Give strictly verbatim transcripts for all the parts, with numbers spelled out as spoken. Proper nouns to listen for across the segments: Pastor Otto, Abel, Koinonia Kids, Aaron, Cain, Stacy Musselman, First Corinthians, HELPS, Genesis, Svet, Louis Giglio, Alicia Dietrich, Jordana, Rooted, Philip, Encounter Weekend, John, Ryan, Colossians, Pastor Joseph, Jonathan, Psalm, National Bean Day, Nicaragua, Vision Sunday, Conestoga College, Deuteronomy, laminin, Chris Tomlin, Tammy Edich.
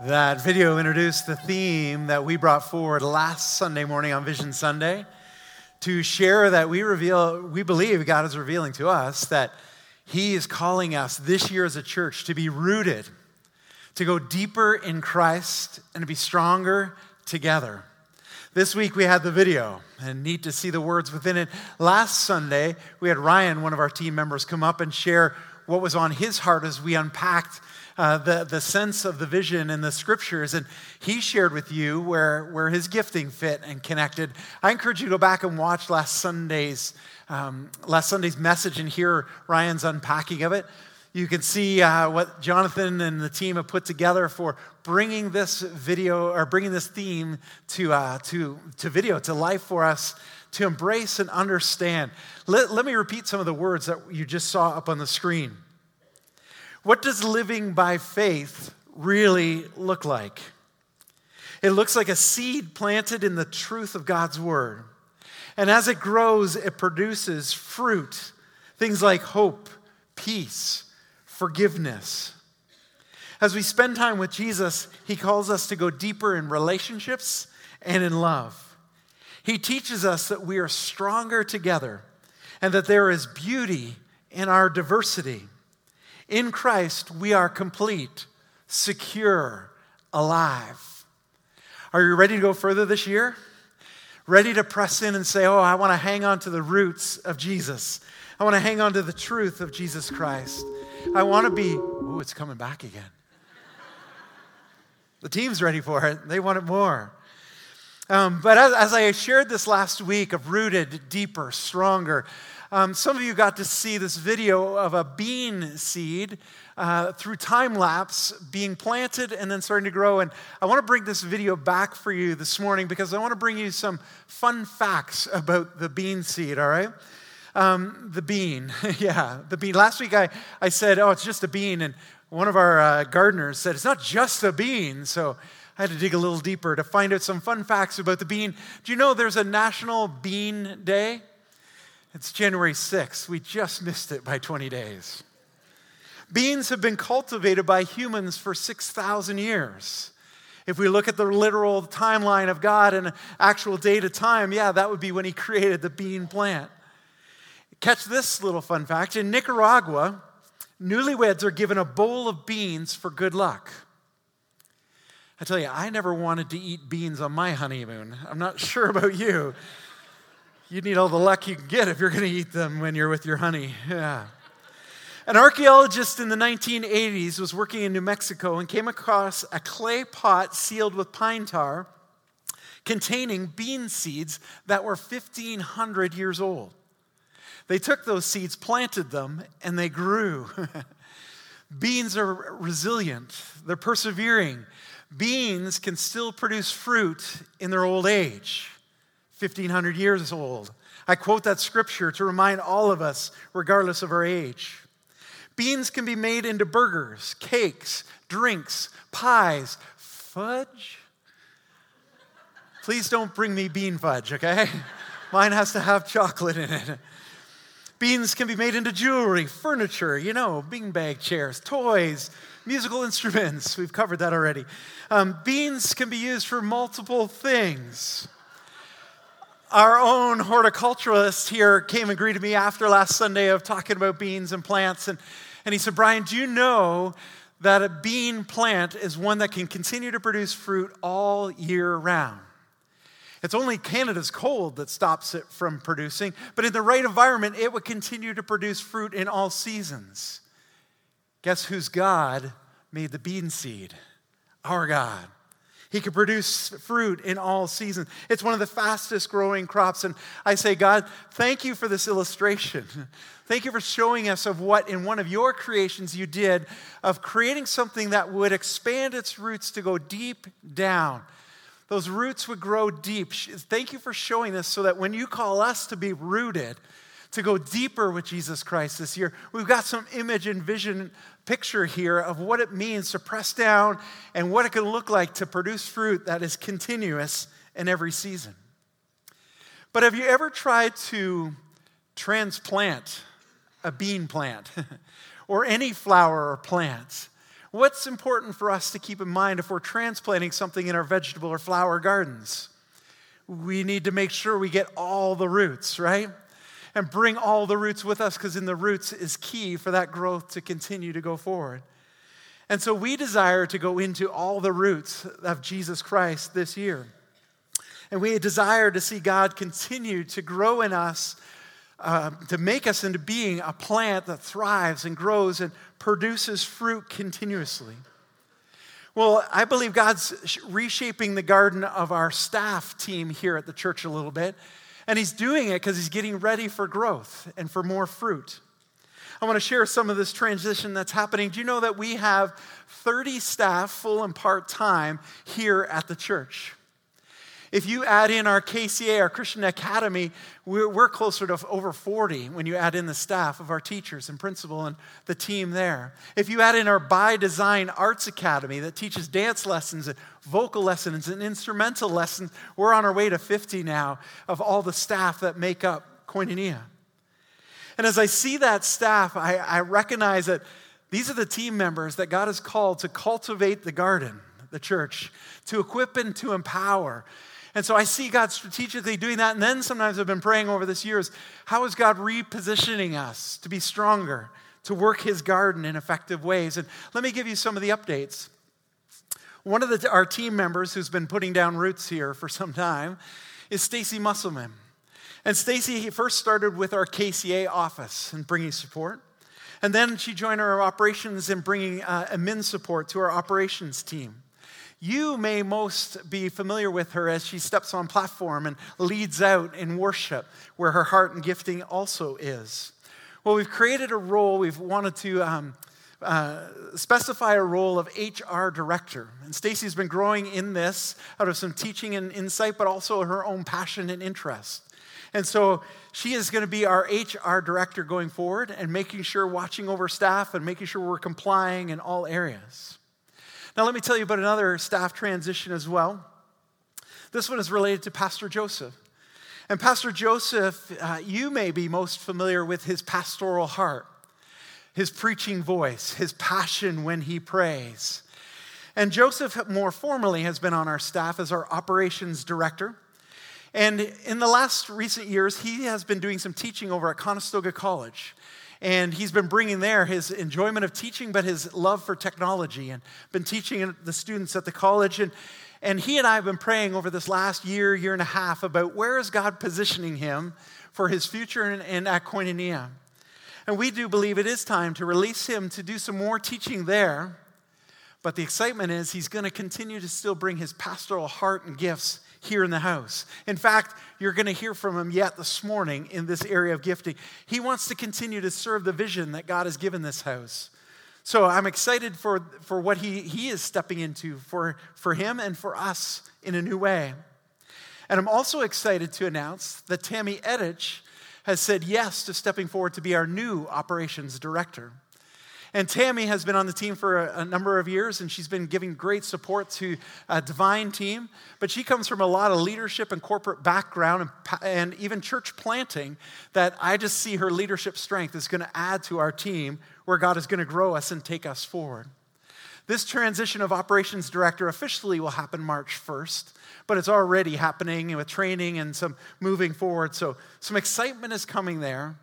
That video introduced the theme that we brought forward last Sunday morning on Vision Sunday to share that we reveal, we believe God is revealing to us that He is calling us this year as a church to be rooted, to go deeper in Christ, and to be stronger together. This week we had the video, and neat to see the words within it. Last Sunday, we had Ryan, one of our team members, come up and share what was on his heart as we unpacked Uh, the, the sense of the vision in the scriptures, and he shared with you where, where his gifting fit and connected. I encourage you to go back and watch last Sunday's um, last Sunday's message and hear Ryan's unpacking of it. You can see uh, what Jonathan and the team have put together for bringing this video or bringing this theme to uh, to to video to life for us to embrace and understand. Let, let me repeat some of the words that you just saw up on the screen. What does living by faith really look like? It looks like a seed planted in the truth of God's word. And as it grows, it produces fruit, things like hope, peace, forgiveness. As we spend time with Jesus, He calls us to go deeper in relationships and in love. He teaches us that we are stronger together and that there is beauty in our diversity. In Christ, we are complete, secure, alive. Are you ready to go further this year? Ready to press in and say, oh, I want to hang on to the roots of Jesus. I want to hang on to the truth of Jesus Christ. I want to be, ooh, it's coming back again. The team's ready for it. They want it more. Um, but as, as I shared this last week of rooted, deeper, stronger, um, some of you got to see this video of a bean seed uh, through time lapse being planted and then starting to grow. And I want to bring this video back for you this morning because I want to bring you some fun facts about the bean seed, all right? Um, the bean, yeah, the bean. Last week I, I said, oh, it's just a bean. And one of our uh, gardeners said, it's not just a bean, so I had to dig a little deeper to find out some fun facts about the bean. Do you know there's a National Bean Day? It's January sixth. We just missed it by twenty days. Beans have been cultivated by humans for six thousand years. If we look at the literal timeline of God and actual date of time, yeah, that would be when He created the bean plant. Catch this little fun fact. In Nicaragua, newlyweds are given a bowl of beans for good luck. I tell you, I never wanted to eat beans on my honeymoon. I'm not sure about you. You need all the luck you can get if you're going to eat them when you're with your honey. Yeah. An archaeologist in the nineteen eighties was working in New Mexico and came across a clay pot sealed with pine tar containing bean seeds that were fifteen hundred years old. They took those seeds, planted them, and they grew. Beans are resilient. They're persevering. Beans can still produce fruit in their old age, fifteen hundred years old. I quote that scripture to remind all of us, regardless of our age. Beans can be made into burgers, cakes, drinks, pies, fudge. Please don't bring me bean fudge, okay? Mine has to have chocolate in it. Beans can be made into jewelry, furniture, you know, beanbag chairs, toys, musical instruments. We've covered that already. Um, beans can be used for multiple things. Our own horticulturalist here came and greeted me after last Sunday of talking about beans and plants. And, and he said, Brian, do you know that a bean plant is one that can continue to produce fruit all year round? It's only Canada's cold that stops it from producing, but in the right environment, it would continue to produce fruit in all seasons. Guess whose God made the bean seed? Our God. He can produce fruit in all seasons. It's one of the fastest growing crops. And I say, God, thank you for this illustration. Thank you for showing us of what in one of your creations you did of creating something that would expand its roots to go deep down. Those roots would grow deep. Thank you for showing this so that when you call us to be rooted, to go deeper with Jesus Christ this year, we've got some image and vision picture here of what it means to press down and what it can look like to produce fruit that is continuous in every season. But have you ever tried to transplant a bean plant or any flower or plant? What's important for us to keep in mind if we're transplanting something in our vegetable or flower gardens? We need to make sure we get all the roots, right? And bring all the roots with us, because in the roots is key for that growth to continue to go forward. And so we desire to go into all the roots of Jesus Christ this year. And we desire to see God continue to grow in us, uh, to make us into being a plant that thrives and grows and produces fruit continuously. Well, I believe God's reshaping the garden of our staff team here at the church a little bit. And he's doing it because he's getting ready for growth and for more fruit. I want to share some of this transition that's happening. Do you know that we have thirty staff, full and part-time, here at the church? If you add in our K C A, our Christian Academy, we're, we're closer to over forty when you add in the staff of our teachers and principal and the team there. If you add in our By Design Arts Academy that teaches dance lessons and vocal lessons and instrumental lessons, we're on our way to fifty now of all the staff that make up Koinonia. And as I see that staff, I, I recognize that these are the team members that God has called to cultivate the garden, the church, to equip and to empower. And so I see God strategically doing that. And then sometimes I've been praying over this year is, how is God repositioning us to be stronger, to work his garden in effective ways? And let me give you some of the updates. One of the, our team members who's been putting down roots here for some time is Stacy Musselman. And Stacy, he first started with our K C A office and bringing support. And then she joined our operations in bringing uh, admin support to our operations team. You may most be familiar with her as she steps on platform and leads out in worship, where her heart and gifting also is. Well, we've created a role. We've wanted to um, uh, specify a role of H R director. And Stacy's been growing in this out of some teaching and insight, but also her own passion and interest. And so she is going to be our H R director going forward and making sure, watching over staff and making sure we're complying in all areas. Now, let me tell you about another staff transition as well. This one is related to Pastor Joseph. And Pastor Joseph, uh, you may be most familiar with his pastoral heart, his preaching voice, his passion when he prays. And Joseph, more formally, has been on our staff as our operations director. And in the last recent years, he has been doing some teaching over at Conestoga College. And he's been bringing there his enjoyment of teaching, but his love for technology, and been teaching the students at the college. And, and he and I have been praying over this last year, year and a half, about where is God positioning him for his future and, and at Koinonia. And we do believe it is time to release him to do some more teaching there. But the excitement is he's going to continue to still bring his pastoral heart and gifts here in the house. In fact, you're going to hear from him yet this morning in this area of gifting. He wants to continue to serve the vision that God has given this house. So I'm excited for, for what he, he is stepping into for, for him and for us in a new way. And I'm also excited to announce that Tammy Edich has said yes to stepping forward to be our new operations director. And Tammy has been on the team for a, a number of years, and she's been giving great support to a divine team. But she comes from a lot of leadership and corporate background and, and even church planting, that I just see her leadership strength is going to add to our team, where God is going to grow us and take us forward. This transition of operations director officially will happen March first, but it's already happening with training and some moving forward. So some excitement is coming there.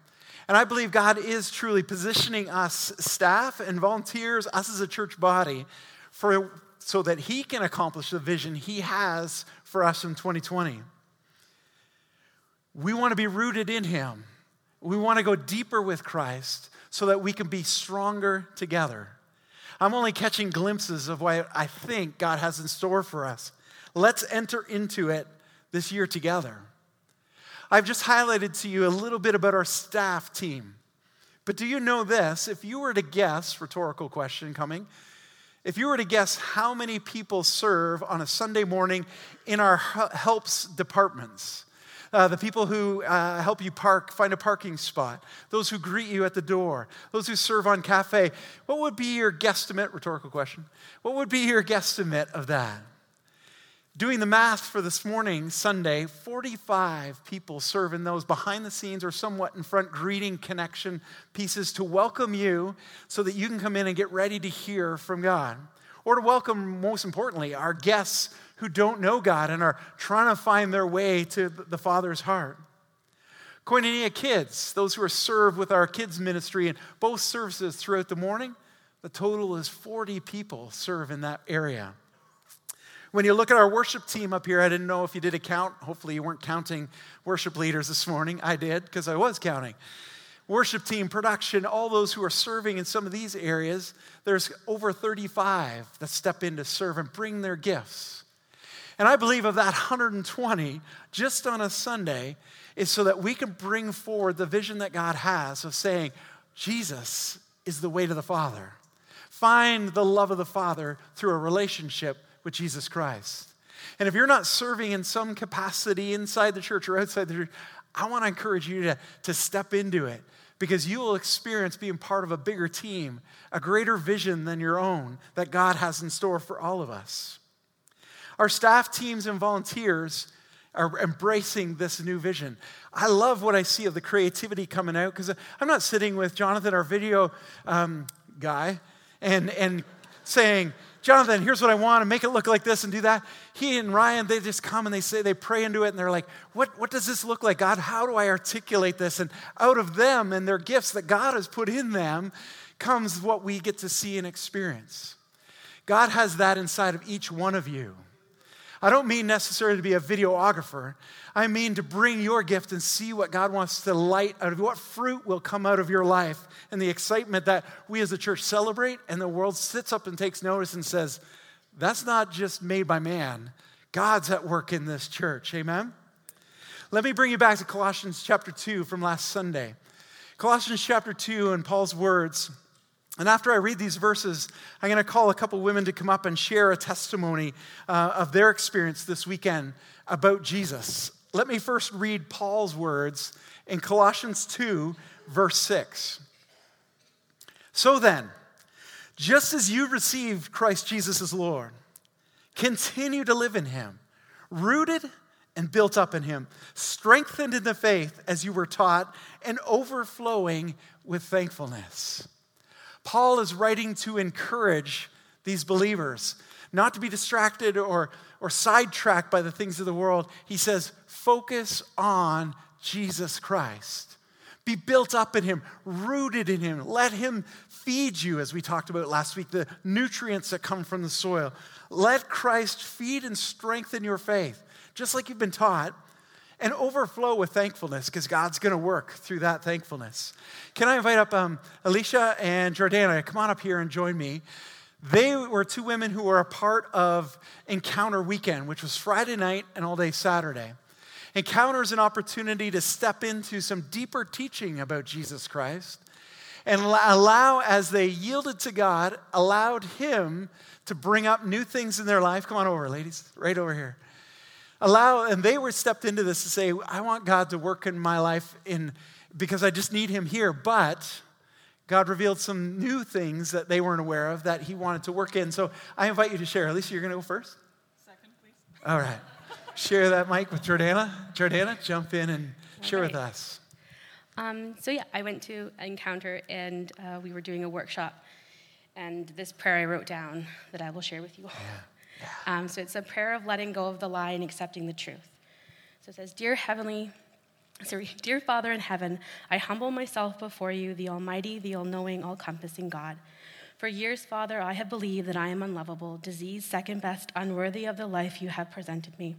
And I believe God is truly positioning us, staff and volunteers, us as a church body, for so that he can accomplish the vision he has for us in twenty twenty. We want to be rooted in him. We want to go deeper with Christ so that we can be stronger together. I'm only catching glimpses of what I think God has in store for us. Let's enter into it this year together. I've just highlighted to you a little bit about our staff team. But do you know this? If you were to guess, rhetorical question coming, if you were to guess how many people serve on a Sunday morning in our HELPS departments, uh, the people who uh, help you park, find a parking spot, those who greet you at the door, those who serve on cafe, what would be your guesstimate, rhetorical question, what would be your guesstimate of that? Doing the math for this morning, Sunday, forty-five people serve in those behind the scenes or somewhat in front greeting connection pieces to welcome you so that you can come in and get ready to hear from God. Or to welcome, most importantly, our guests who don't know God and are trying to find their way to the Father's heart. Koinonia Kids, those who are served with our kids ministry in both services throughout the morning, the total is forty people serve in that area. When you look at our worship team up here, I didn't know if you did a count. Hopefully you weren't counting worship leaders this morning. I did, because I was counting. Worship team, production, all those who are serving in some of these areas, there's over thirty-five that step in to serve and bring their gifts. And I believe of that one hundred twenty, just on a Sunday, is so that we can bring forward the vision that God has of saying, Jesus is the way to the Father. Find the love of the Father through a relationship with Jesus Christ. And if you're not serving in some capacity inside the church or outside the church, I want to encourage you to, to step into it, because you will experience being part of a bigger team, a greater vision than your own that God has in store for all of us. Our staff, teams, and volunteers are embracing this new vision. I love what I see of the creativity coming out, because I'm not sitting with Jonathan, our video um, guy, and and saying, Jonathan, here's what I want, and make it look like this and do that. He and Ryan, they just come and they say, they pray into it, and they're like, what, what does this look like, God? How do I articulate this? And out of them and their gifts that God has put in them comes what we get to see and experience. God has that inside of each one of you. I don't mean necessarily to be a videographer. I mean to bring your gift and see what God wants to light out of you, what fruit will come out of your life, and the excitement that we as a church celebrate, and the world sits up and takes notice and says, that's not just made by man. God's at work in this church. Amen? Let me bring you back to Colossians chapter two from last Sunday. Colossians chapter two and Paul's words. And after I read these verses, I'm going to call a couple women to come up and share a testimony uh, of their experience this weekend about Jesus. Let me first read Paul's words in Colossians two, verse six. So then, just as you received Christ Jesus as Lord, continue to live in him, rooted and built up in him, strengthened in the faith as you were taught, and overflowing with thankfulness. Paul is writing to encourage these believers not to be distracted or, or sidetracked by the things of the world. He says, focus on Jesus Christ. Be built up in him, rooted in him. Let him feed you, as we talked about last week, the nutrients that come from the soil. Let Christ feed and strengthen your faith, just like you've been taught, and overflow with thankfulness, because God's going to work through that thankfulness. Can I invite up um, Alicia and Jordana to come on up here and join me? They were two women who were a part of Encounter Weekend, which was Friday night and all day Saturday. Encounter is an opportunity to step into some deeper teaching about Jesus Christ and allow, as they yielded to God, allowed him to bring up new things in their life. Come on over, ladies, right over here. Allow, and they were stepped into this to say, I want God to work in my life in because I just need him here. But God revealed some new things that they weren't aware of that he wanted to work in. So I invite you to share. Alicia, you're going to go first? Second, please. All right. Share that mic with Jordana. Jordana, jump in and share right with us. Um, so yeah, I went to Encounter, and uh, we were doing a workshop. And this prayer I wrote down that I will share with you all. Yeah. Yeah. Um, so it's a prayer of letting go of the lie and accepting the truth. So it says, Dear Heavenly, sorry, Dear Father in heaven, I humble myself before you, the almighty, the all-knowing, all-encompassing God. For years, Father, I have believed that I am unlovable, diseased, second best, unworthy of the life you have presented me.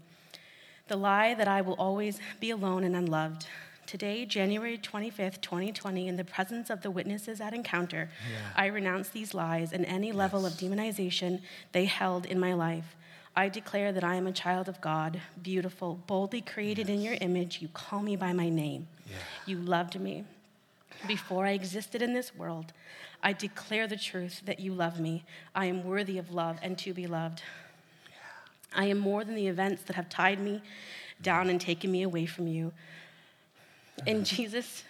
The lie that I will always be alone and unloved. Today, January twenty-fifth, twenty twenty, in the presence of the witnesses at Encounter, yeah. I renounce these lies and any yes. level of demonization they held in my life. I declare that I am a child of God, beautiful, boldly created yes. in your image. You call me by my name. Yeah. You loved me before I existed in this world. I declare the truth that you love me. I am worthy of love and to be loved. I am more than the events that have tied me down and taken me away from you. In Jesus,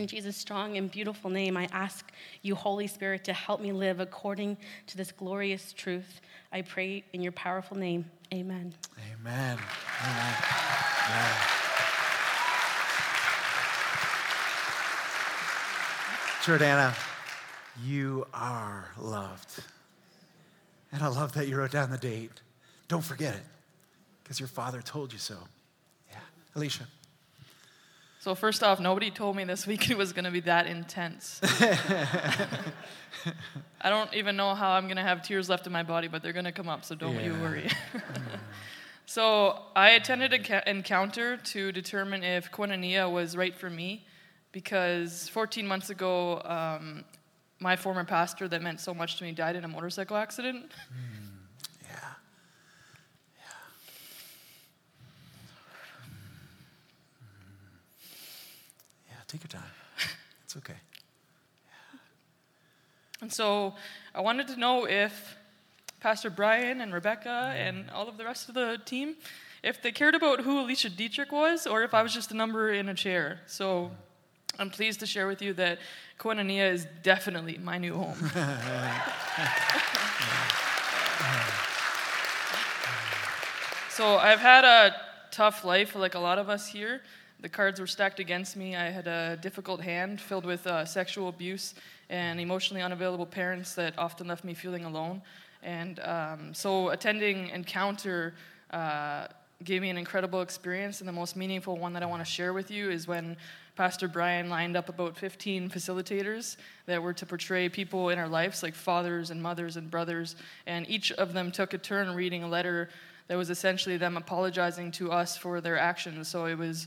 In Jesus' strong and beautiful name, I ask you, Holy Spirit, to help me live according to this glorious truth. I pray in your powerful name. Amen. Amen. Amen. Amen. Jordana, you are loved. And I love that you wrote down the date. Don't forget it, because your father told you so. Yeah. Alicia. So first off, nobody told me this week it was going to be that intense. I don't even know how I'm going to have tears left in my body, but they're going to come up, so don't yeah. you worry. So I attended an encounter to determine if Koinonia was right for me, because fourteen months ago, um, my former pastor that meant so much to me died in a motorcycle accident. Mm. Take your time. It's okay. Yeah. And so I wanted to know if Pastor Bryan and Rebecca and all of the rest of the team, if they cared about who Alicia Dietrich was or if I was just a number in a chair. So I'm pleased to share with you that Koinonia is definitely my new home. So I've had a tough life, like a lot of us here. The cards were stacked against me. I had a difficult hand filled with uh, sexual abuse and emotionally unavailable parents that often left me feeling alone. And um, so attending Encounter uh, gave me an incredible experience, and the most meaningful one that I want to share with you is when Pastor Bryan lined up about fifteen facilitators that were to portray people in our lives, like fathers and mothers and brothers, and each of them took a turn reading a letter that was essentially them apologizing to us for their actions. So it was...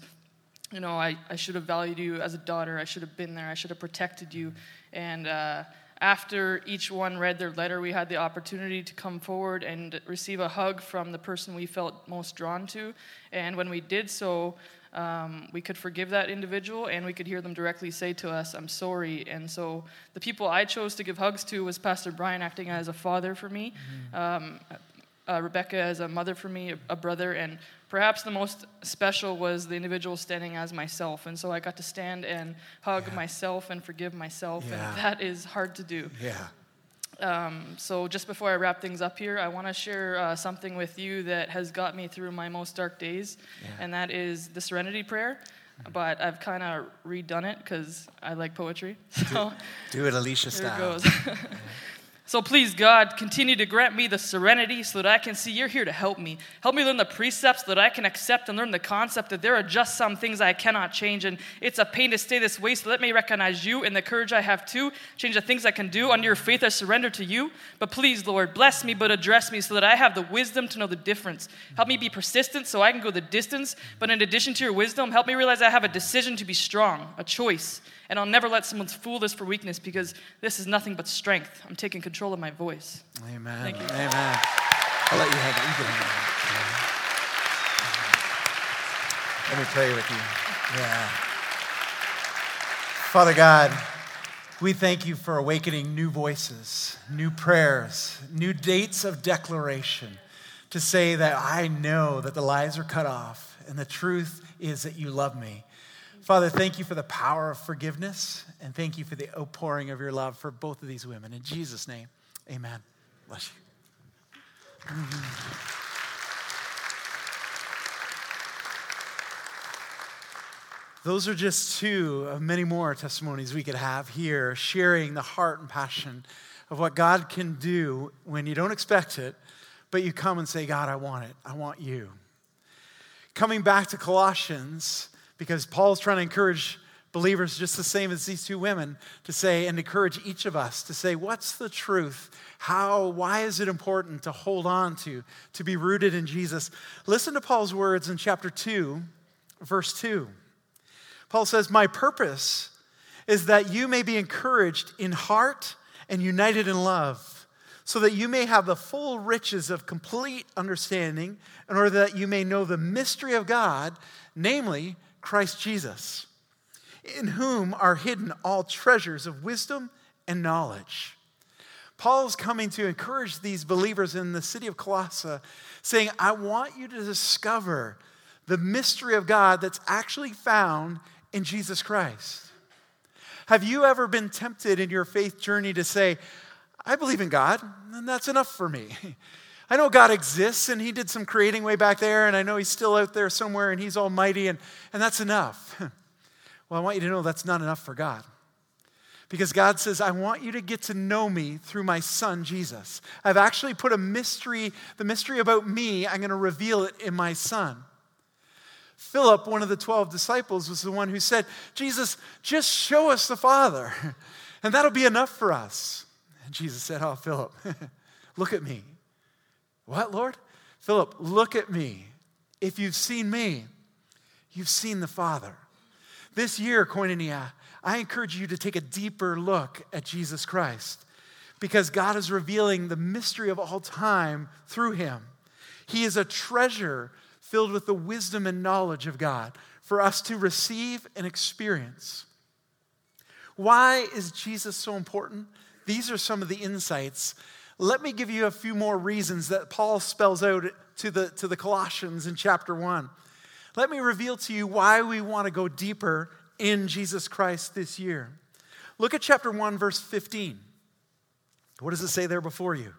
You know, I, I should have valued you as a daughter. I should have been there. I should have protected you. And uh, after each one read their letter, we had the opportunity to come forward and receive a hug from the person we felt most drawn to. And when we did so, um, we could forgive that individual, and we could hear them directly say to us, "I'm sorry." And so the people I chose to give hugs to was Pastor Bryan, acting as a father for me. Mm-hmm. Um, Uh, Rebecca as a mother for me, a, a brother, and perhaps the most special was the individual standing as myself. And so I got to stand and hug yeah. myself and forgive myself, yeah. and that is hard to do. Yeah. Um, so just before I wrap things up here, I want to share uh, something with you that has got me through my most dark days, yeah. and that is the Serenity Prayer. But I've kind of redone it because I like poetry. So do, do it Alicia style. Here it goes. So please, God, continue to grant me the serenity so that I can see you're here to help me. Help me learn the precepts so that I can accept and learn the concept that there are just some things I cannot change, and it's a pain to stay this way, so let me recognize you and the courage I have to change the things I can do. Under your faith, I surrender to you. But please, Lord, bless me but address me so that I have the wisdom to know the difference. Help me be persistent so I can go the distance, but in addition to your wisdom, help me realize I have a decision to be strong, a choice. And I'll never let someone fool this for weakness, because this is nothing but strength. I'm taking control of my voice. Amen. Thank you. Amen. I'll let you have it. You can have it. Let me pray with you. Yeah. Father God, we thank you for awakening new voices, new prayers, new dates of declaration to say that I know that the lies are cut off and the truth is that you love me. Father, thank you for the power of forgiveness, and thank you for the outpouring of your love for both of these women. In Jesus' name, amen. Bless you. Mm-hmm. Those are just two of many more testimonies we could have here, sharing the heart and passion of what God can do when you don't expect it, but you come and say, God, I want it. I want you. Coming back to Colossians, because Paul's trying to encourage believers just the same as these two women to say, and encourage each of us to say, what's the truth? How, why is it important to hold on to, to be rooted in Jesus? Listen to Paul's words in chapter two, verse two. Paul says, my purpose is that you may be encouraged in heart and united in love, so that you may have the full riches of complete understanding, in order that you may know the mystery of God, namely, Christ Jesus, in whom are hidden all treasures of wisdom and knowledge. Paul's coming to encourage these believers in the city of Colossae, saying, I want you to discover the mystery of God that's actually found in Jesus Christ. Have you ever been tempted in your faith journey to say, I believe in God, and that's enough for me? I know God exists, and he did some creating way back there, and I know he's still out there somewhere, and he's almighty, and, and that's enough. Well, I want you to know that's not enough for God. Because God says, I want you to get to know me through my son, Jesus. I've actually put a mystery, the mystery about me, I'm going to reveal it in my son. Philip, one of the twelve disciples, was the one who said, Jesus, just show us the Father, and that'll be enough for us. And Jesus said, oh, Philip, look at me. What, Lord? Philip, look at me. If you've seen me, you've seen the Father. This year, Koinonia, I encourage you to take a deeper look at Jesus Christ, because God is revealing the mystery of all time through him. He is a treasure filled with the wisdom and knowledge of God for us to receive and experience. Why is Jesus so important? These are some of the insights. Let me give you a few more reasons that Paul spells out to the, to the Colossians in chapter one. Let me reveal to you why we want to go deeper in Jesus Christ this year. Look at chapter one, verse fifteen. What does it say there before you?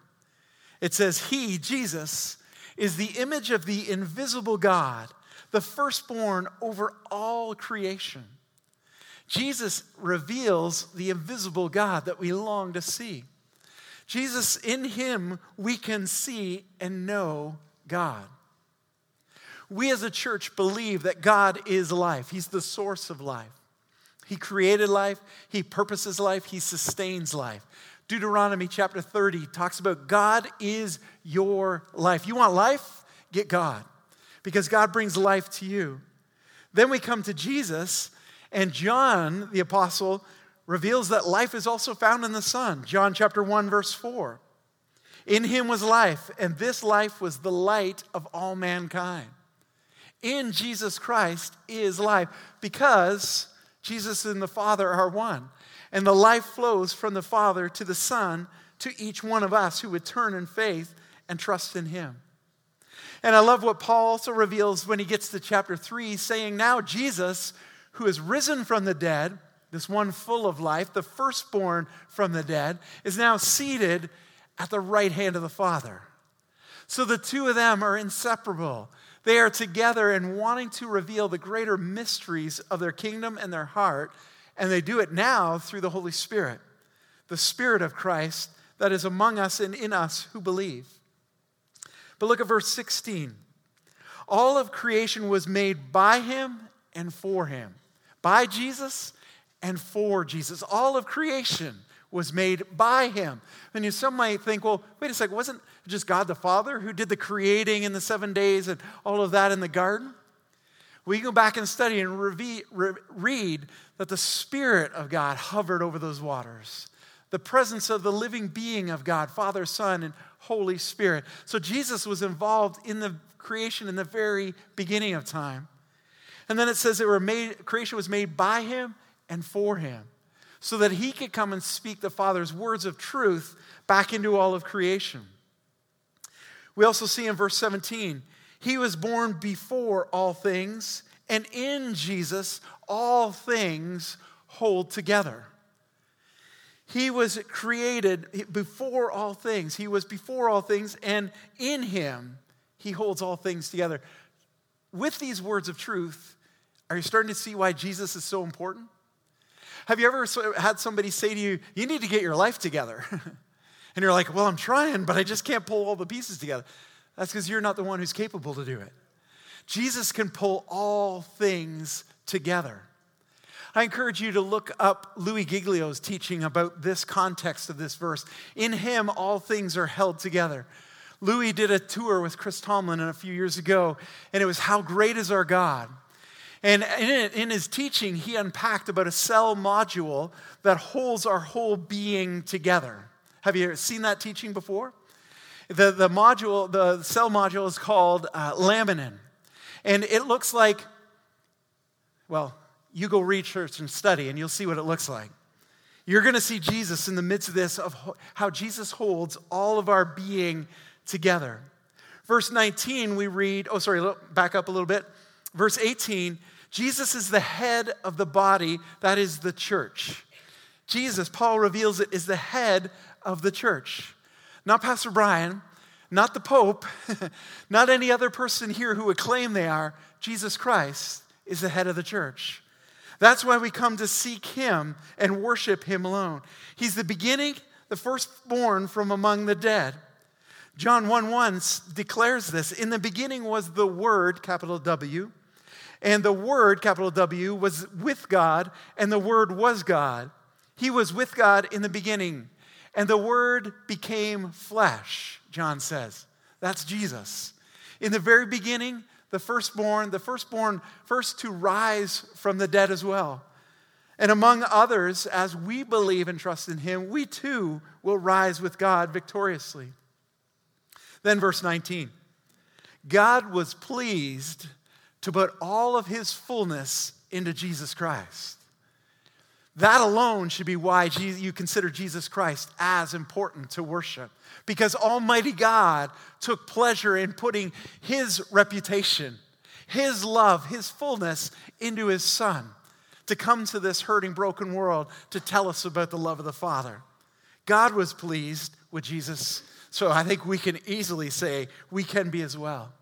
It says, he, Jesus, is the image of the invisible God, the firstborn over all creation. Jesus reveals the invisible God that we long to see. Jesus, in him, we can see and know God. We as a church believe that God is life. He's the source of life. He created life. He purposes life. He sustains life. Deuteronomy chapter thirty talks about God is your life. You want life? Get God, because God brings life to you. Then we come to Jesus, and John, the apostle, reveals that life is also found in the Son. John chapter one, verse four. In him was life, and this life was the light of all mankind. In Jesus Christ is life, because Jesus and the Father are one. And the life flows from the Father to the Son to each one of us who would turn in faith and trust in him. And I love what Paul also reveals when he gets to chapter three, saying, now Jesus, who is risen from the dead, this one full of life, the firstborn from the dead, is now seated at the right hand of the Father. So the two of them are inseparable. They are together and wanting to reveal the greater mysteries of their kingdom and their heart, and they do it now through the Holy Spirit, the Spirit of Christ that is among us and in us who believe. But look at verse sixteen. All of creation was made by him and for him. By Jesus and for Jesus. All of creation was made by him. And some might think, well, wait a second, wasn't it just God the Father who did the creating in the seven days and all of that in the garden? We can go back and study and read that the Spirit of God hovered over those waters. The presence of the living being of God, Father, Son, and Holy Spirit. So Jesus was involved in the creation in the very beginning of time. And then it says it were made, creation was made by him and for him, so that he could come and speak the Father's words of truth back into all of creation. We also see in verse seventeen, he was born before all things, and in Jesus all things hold together. He was created before all things. He was before all things, and in him he holds all things together. With these words of truth, are you starting to see why Jesus is so important? Have you ever had somebody say to you, you need to get your life together? And you're like, well, I'm trying, but I just can't pull all the pieces together. That's because you're not the one who's capable to do it. Jesus can pull all things together. I encourage you to look up Louis Giglio's teaching about this context of this verse. In him, all things are held together. Louis did a tour with Chris Tomlin a few years ago, and it was How Great Is Our God? And in his teaching, he unpacked about a cell module that holds our whole being together. Have you seen that teaching before? The, the module, the cell module is called uh, laminin. And it looks like, well, you go research and study and you'll see what it looks like. You're going to see Jesus in the midst of this, of how Jesus holds all of our being together. Verse nineteen, we read, oh, sorry, look, back up a little bit. Verse eighteen, Jesus is the head of the body, that is the church. Jesus, Paul reveals it, is the head of the church. Not Pastor Bryan, not the Pope, not any other person here who would claim they are. Jesus Christ is the head of the church. That's why we come to seek him and worship him alone. He's the beginning, the firstborn from among the dead. John one one declares this. In the beginning was the Word, capital W, and the Word, capital W, was with God, and the Word was God. He was with God in the beginning, and the Word became flesh, John says. That's Jesus. In the very beginning, the firstborn, the firstborn first to rise from the dead as well. And among others, as we believe and trust in him, we too will rise with God victoriously. Then verse nineteen, God was pleased to put all of his fullness into Jesus Christ. That alone should be why you consider Jesus Christ as important to worship, because Almighty God took pleasure in putting his reputation, his love, his fullness into his Son to come to this hurting, broken world to tell us about the love of the Father. God was pleased with Jesus, so I think we can easily say we can be as well.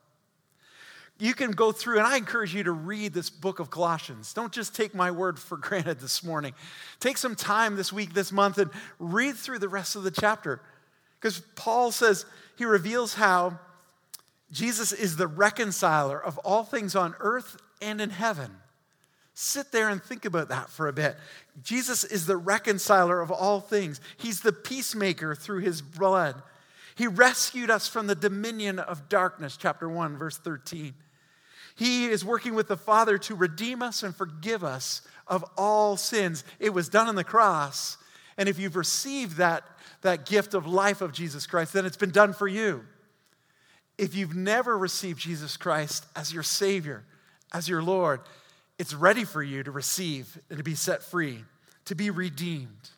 You can go through, and I encourage you to read this book of Colossians. Don't just take my word for granted this morning. Take some time this week, this month, and read through the rest of the chapter. Because Paul says, he reveals how Jesus is the reconciler of all things on earth and in heaven. Sit there and think about that for a bit. Jesus is the reconciler of all things. He's the peacemaker through his blood. He rescued us from the dominion of darkness, chapter one, verse thirteen. He is working with the Father to redeem us and forgive us of all sins. It was done on the cross. And if you've received that, that gift of life of Jesus Christ, then it's been done for you. If you've never received Jesus Christ as your Savior, as your Lord, it's ready for you to receive and to be set free, to be redeemed.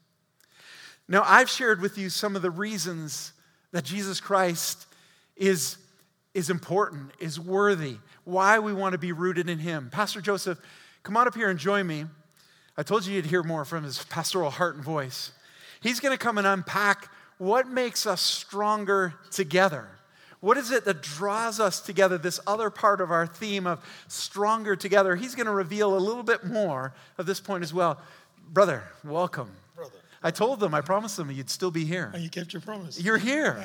Now, I've shared with you some of the reasons that Jesus Christ is is important, is worthy, why we want to be rooted in him. Pastor Joseph, come on up here and join me. I told you you'd hear more from his pastoral heart and voice. He's going to come and unpack what makes us stronger together. What is it that draws us together, this other part of our theme of stronger together? He's going to reveal a little bit more of this point as well. Brother, welcome. Brother. I told them, I promised them you'd still be here. And you kept your promise. You're here.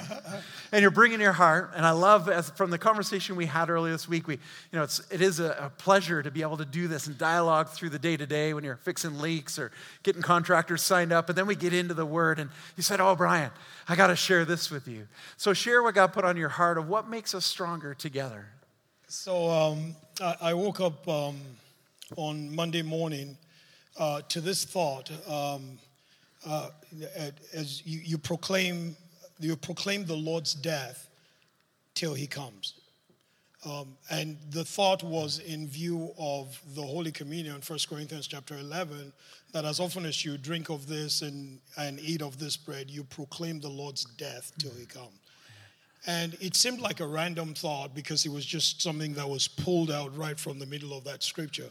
And you're bringing your heart. And I love, as from the conversation we had earlier this week, we, you know, it's, it is a, a pleasure to be able to do this and dialogue through the day-to-day when you're fixing leaks or getting contractors signed up. And then we get into the Word. And you said, oh, Brian, I got to share this with you. So share what God put on your heart of what makes us stronger together. So um, I, I woke up um, on Monday morning uh, to this thought. Um Uh, as you, you proclaim, you proclaim the Lord's death till he comes. Um, and the thought was in view of the Holy Communion, First Corinthians chapter eleven, that as often as you drink of this and, and eat of this bread, you proclaim the Lord's death till he comes. And it seemed like a random thought because it was just something that was pulled out right from the middle of that scripture.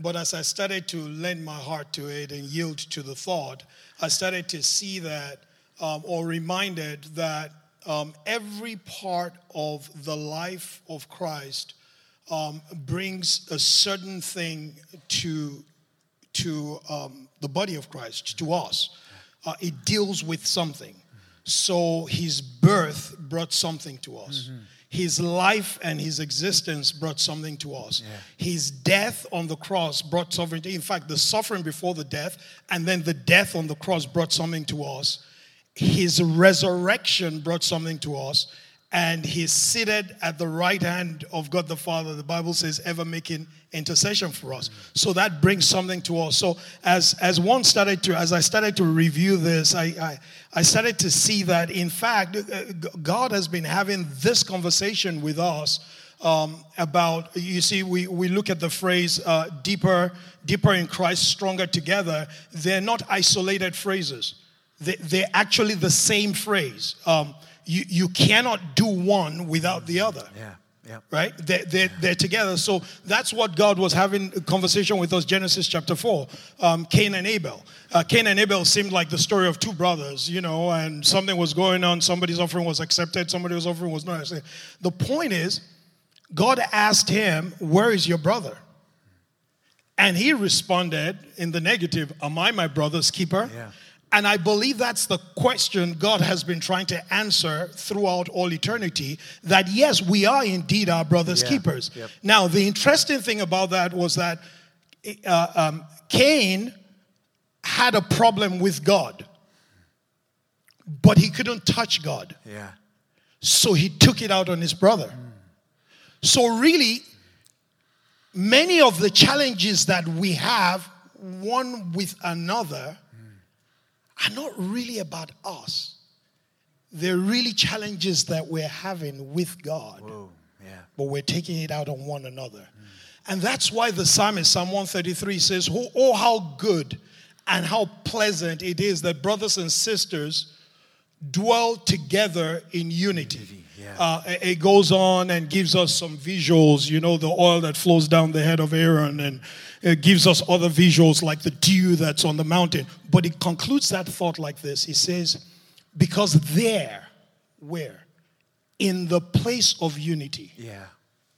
But as I started to lend my heart to it and yield to the thought, I started to see that um, or reminded that um, every part of the life of Christ um, brings a certain thing to, to um, the body of Christ, to us. Uh, it deals with something. So his birth brought something to us. Mm-hmm. His life and his existence brought something to us. Yeah. His death on the cross brought sovereignty. In fact, the suffering before the death and then the death on the cross brought something to us. His resurrection brought something to us. And he's seated at the right hand of God the Father, the Bible says, ever making intercession for us. Mm-hmm. So that brings something to us. So as as one started to, as I started to review this, I, I, I started to see that, in fact, God has been having this conversation with us um, about, you see, we, we look at the phrase, uh, deeper, deeper in Christ, stronger together. They're not isolated phrases. They, they're actually the same phrase. Um You you cannot do one without the other. Yeah. Yeah. Right? They're, they're, they're together. So that's what God was having a conversation with us, Genesis chapter four, um, Cain and Abel. Uh, Cain and Abel seemed like the story of two brothers, you know, and something was going on. Somebody's offering was accepted. Somebody's offering was not accepted. The point is, God asked him, where is your brother? And he responded in the negative, am I my brother's keeper? Yeah. And I believe that's the question God has been trying to answer throughout all eternity, that yes, we are indeed our brother's yeah. keepers. Yep. Now, the interesting thing about that was that uh, um, Cain had a problem with God, but he couldn't touch God. Yeah. So he took it out on his brother. Mm. So really, many of the challenges that we have one with another are not really about us. They're really challenges that we're having with God. Whoa, yeah. But we're taking it out on one another. Mm. And that's why the psalmist, Psalm one thirty-three, says, oh, how good and how pleasant it is that brothers and sisters dwell together in unity. unity yeah. uh, it goes on and gives us some visuals, you know, the oil that flows down the head of Aaron, and it gives us other visuals like the dew that's on the mountain. But it concludes that thought like this. He says, because there, where? In the place of unity. Yeah.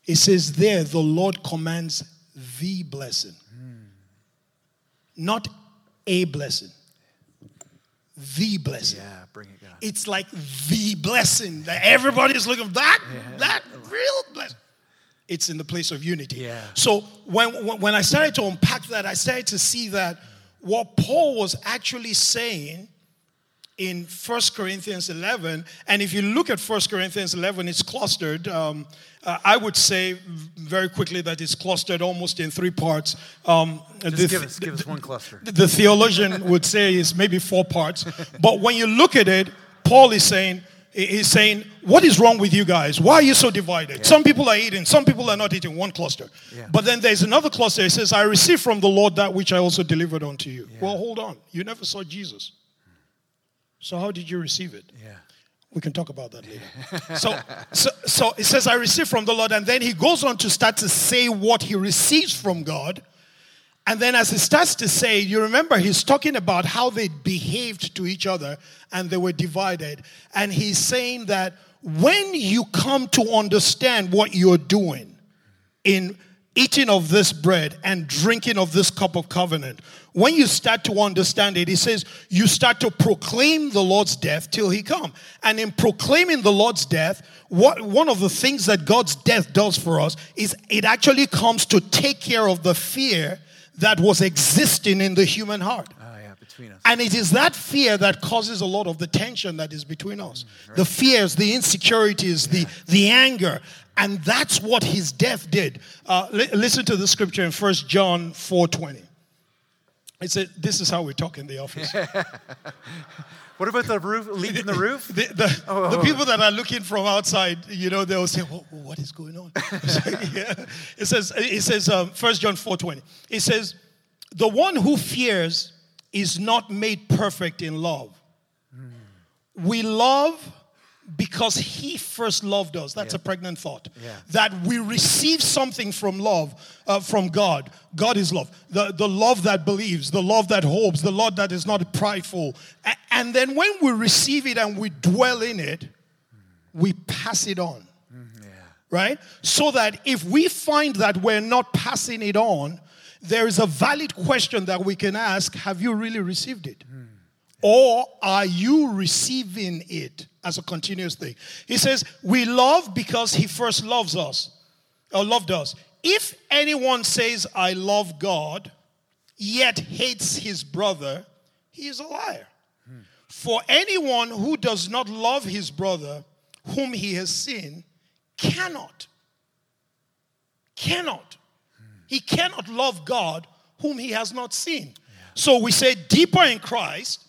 It says there, the Lord commands the blessing. Mm. Not a blessing. The blessing. Yeah, bring it, God. It's like the blessing that everybody's looking for. That, yeah. that real blessing. It's in the place of unity. Yeah. So when when I started to unpack that, I started to see that what Paul was actually saying in First Corinthians eleven, and if you look at First Corinthians eleven, it's clustered. Um, uh, I would say very quickly that it's clustered almost in three parts. Um, Just the, give us, give the, us one cluster. The, the theologian would say it's maybe four parts. But when you look at it, Paul is saying, he's saying, what is wrong with you guys? Why are you so divided? Yeah. Some people are eating, some people are not eating. One cluster. Yeah. But then there's another cluster. It says, I received from the Lord that which I also delivered unto you. Yeah. Well, hold on. You never saw Jesus. So how did you receive it? Yeah. We can talk about that later. so, so, so it says, I received from the Lord. And then he goes on to start to say what he receives from God. And then as he starts to say, you remember he's talking about how they behaved to each other and they were divided. And he's saying that when you come to understand what you're doing in eating of this bread and drinking of this cup of covenant, when you start to understand it, he says, you start to proclaim the Lord's death till he come. And in proclaiming the Lord's death, what, one of the things that God's death does for us is it actually comes to take care of the fear that was existing in the human heart. Oh, yeah, between us. And it is that fear that causes a lot of the tension that is between us. Mm, right. The fears, the insecurities, yeah. the, the anger. And that's what his death did. Uh, li- listen to the scripture in First John four twenty. It said, this is how we talk in the office. What about the roof, leaking the roof? The, the, oh, the oh, people oh. that are looking from outside, you know, they'll say, well, what is going on? yeah. It says, it says um, First John four twenty. It says, the one who fears is not made perfect in love. Mm. We love because he first loved us. That's yeah. a pregnant thought. Yeah. That we receive something from love, uh, from God. God is love. The, the love that believes, the love that hopes, the love that is not prideful. A- and then when we receive it and we dwell in it, we pass it on. Mm-hmm. Yeah. Right? So that if we find that we're not passing it on, there is a valid question that we can ask, have you really received it? Mm. Or are you receiving it as a continuous thing? He says, we love because he first loves us, or loved us. If anyone says, I love God, yet hates his brother, he is a liar. Hmm. For anyone who does not love his brother, whom he has seen, cannot. Cannot. Hmm. He cannot love God, whom he has not seen. Yeah. So we say, deeper in Christ,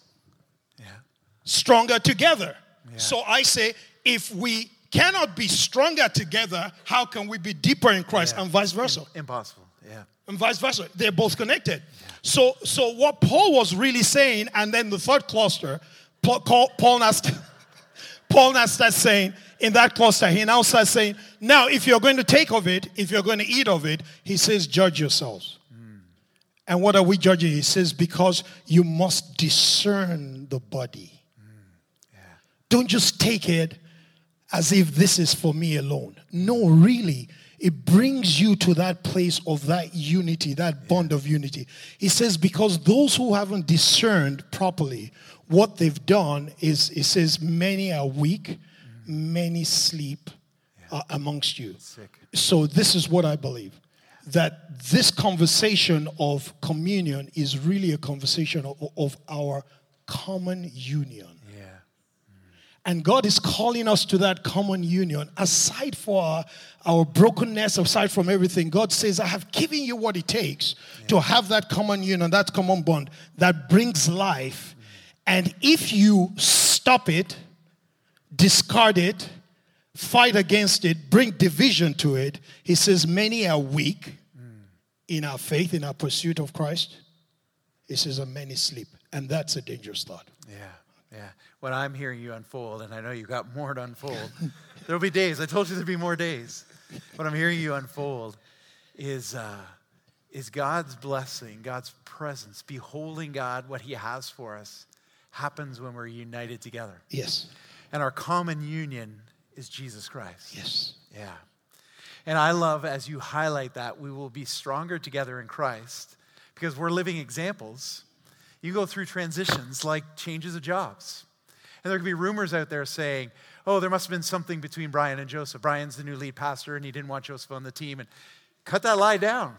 stronger together. Yeah. So I say, if we cannot be stronger together, how can we be deeper in Christ yeah. and vice versa? In, impossible, yeah. And vice versa. They're both connected. Yeah. So so what Paul was really saying, and then the third cluster, Paul, Paul, Paul, now, Paul now starts saying, in that cluster, he now starts saying, now if you're going to take of it, if you're going to eat of it, he says, judge yourselves. Mm. And what are we judging? He says, because you must discern the body. Mm. Yeah. Don't just take it as if this is for me alone. No, really. It brings you to that place of that unity, that bond of unity. He says, because those who haven't discerned properly, what they've done is, it says, many are weak, many sleep uh, amongst you. So this is what I believe, that this conversation of communion is really a conversation of, of our common union. And God is calling us to that common union. Aside for our, our brokenness, aside from everything, God says, I have given you what it takes yeah. to have that common union, that common bond that brings life. Mm. And if you stop it, discard it, fight against it, bring division to it, he says many are weak mm. in our faith, in our pursuit of Christ. He says and many sleep. And that's a dangerous thought. Yeah. Yeah, what I'm hearing you unfold, and I know you got more to unfold. There'll be days. I told you there'd be more days. What I'm hearing you unfold is uh, is God's blessing, God's presence, beholding God, what he has for us, happens when we're united together. Yes. And our common union is Jesus Christ. Yes. Yeah. And I love, as you highlight that, we will be stronger together in Christ because we're living examples. You go through transitions like changes of jobs. And there could be rumors out there saying, oh, there must have been something between Bryan and Joseph. Bryan's the new lead pastor and he didn't want Joseph on the team. And cut that lie down.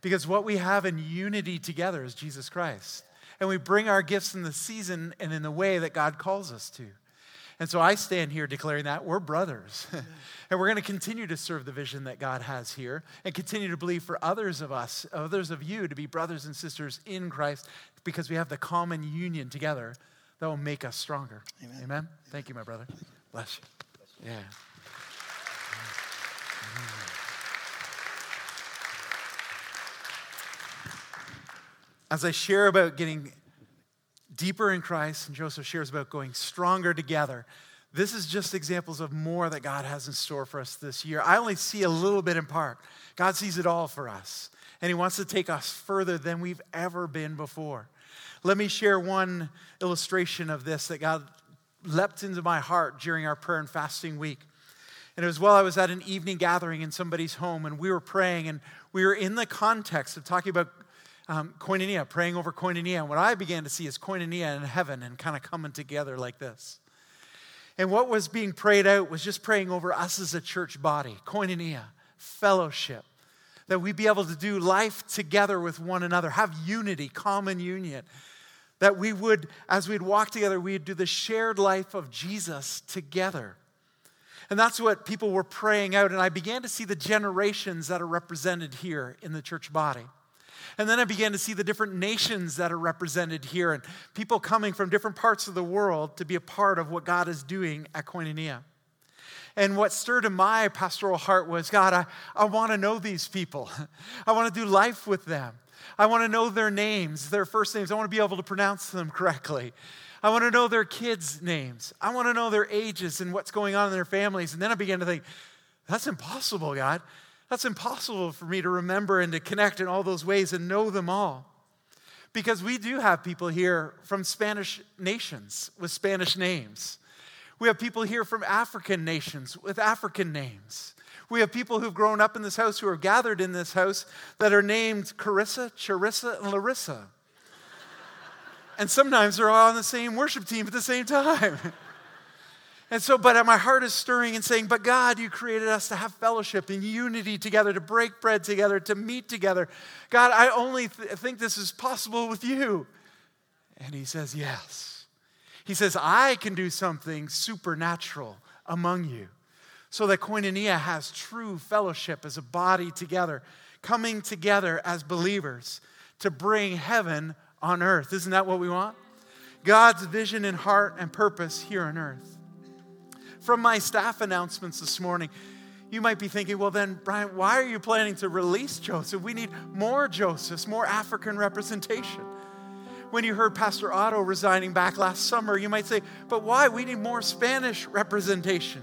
Because what we have in unity together is Jesus Christ. And we bring our gifts in the season and in the way that God calls us to. And so I stand here declaring that we're brothers. And we're going to continue to serve the vision that God has here and continue to believe for others of us, others of you, to be brothers and sisters in Christ because we have the common union together that will make us stronger. Amen. Amen? Thank you, my brother. Bless you. Yeah. As I share about getting deeper in Christ, and Joseph shares about going stronger together, this is just examples of more that God has in store for us this year. I only see a little bit in part. God sees it all for us, and he wants to take us further than we've ever been before. Let me share one illustration of this that God leapt into my heart during our prayer and fasting week. And it was while I was at an evening gathering in somebody's home, and we were praying, and we were in the context of talking about Um, Koinonia, praying over Koinonia. And what I began to see is Koinonia in heaven and kind of coming together like this. And what was being prayed out was just praying over us as a church body, Koinonia, fellowship, that we be able to do life together with one another, have unity, common union, that we would, as we'd walk together, we'd do the shared life of Jesus together. And that's what people were praying out. And I began to see the generations that are represented here in the church body. And then I began to see the different nations that are represented here and people coming from different parts of the world to be a part of what God is doing at Koinonia. And what stirred in my pastoral heart was, God, I, I want to know these people. I want to do life with them. I want to know their names, their first names. I want to be able to pronounce them correctly. I want to know their kids' names. I want to know their ages and what's going on in their families. And then I began to think, that's impossible, God. That's impossible for me to remember and to connect in all those ways and know them all. Because we do have people here from Spanish nations with Spanish names. We have people here from African nations with African names. We have people who've grown up in this house, who are gathered in this house, that are named Carissa, Charissa, and Larissa. And sometimes they're all on the same worship team at the same time. And so, but my heart is stirring and saying, but God, you created us to have fellowship and unity together, to break bread together, to meet together. God, I only th- think this is possible with you. And he says, yes. He says, I can do something supernatural among you so that Koinonia has true fellowship as a body together, coming together as believers to bring heaven on earth. Isn't that what we want? God's vision and heart and purpose here on earth. From my staff announcements this morning, you might be thinking, well then, Bryan, why are you planning to release Joseph? We need more Josephs, more African representation. When you heard Pastor Otto resigning back last summer, you might say, but why? We need more Spanish representation.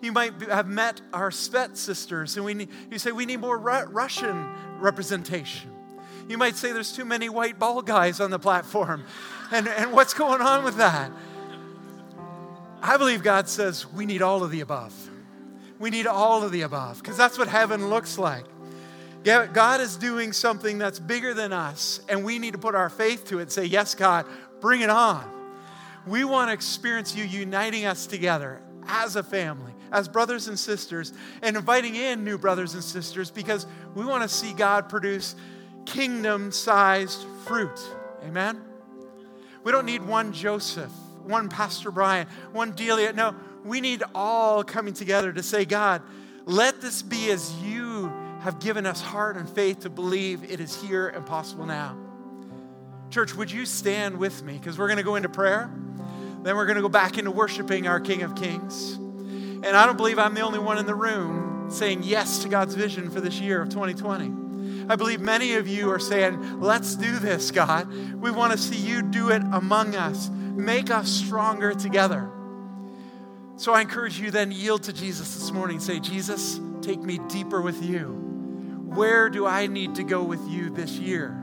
You might have met our Svet sisters, and we need, you say, we need more Ru- Russian representation. You might say there's too many white ball guys on the platform, and, and what's going on with that? I believe God says we need all of the above. We need all of the above, because that's what heaven looks like. God is doing something that's bigger than us, and we need to put our faith to it and say, yes, God, bring it on. We want to experience you uniting us together as a family, as brothers and sisters, and inviting in new brothers and sisters, because we want to see God produce kingdom-sized fruit. Amen? We don't need one Joseph, one Pastor Bryan, one Delia. No, we need all coming together to say, God, let this be as you have given us heart and faith to believe it is here and possible now. Church, would you stand with me? Because we're going to go into prayer. Then we're going to go back into worshiping our King of Kings. And I don't believe I'm the only one in the room saying yes to God's vision for this year of twenty twenty. I believe many of you are saying, let's do this, God. We want to see you do it among us. Make us stronger together. So I encourage you then yield to Jesus this morning. Say, Jesus, take me deeper with you. Where do I need to go with you this year,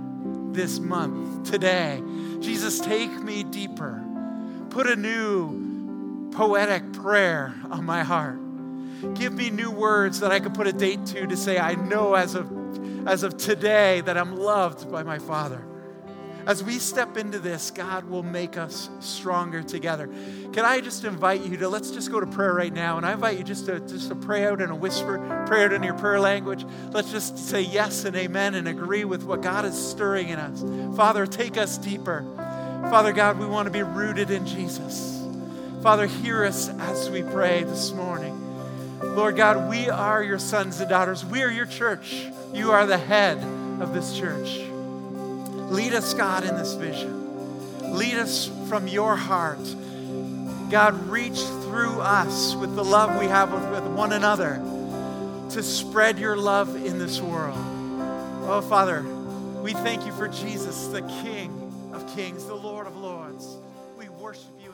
this month, today? Jesus, take me deeper. Put a new poetic prayer on my heart. Give me new words that I can put a date to to say, I know as of, as of today that I'm loved by my Father. As we step into this, God will make us stronger together. Can I just invite you to, let's just go to prayer right now. And I invite you just to, just to pray out in a whisper, pray out in your prayer language. Let's just say yes and amen and agree with what God is stirring in us. Father, take us deeper. Father God, we want to be rooted in Jesus. Father, hear us as we pray this morning. Lord God, we are your sons and daughters. We are your church. You are the head of this church. Lead us, God, in this vision. Lead us from your heart. God, reach through us with the love we have with, with one another to spread your love in this world. Oh, Father, we thank you for Jesus, the King of Kings, the Lord of Lords. We worship you.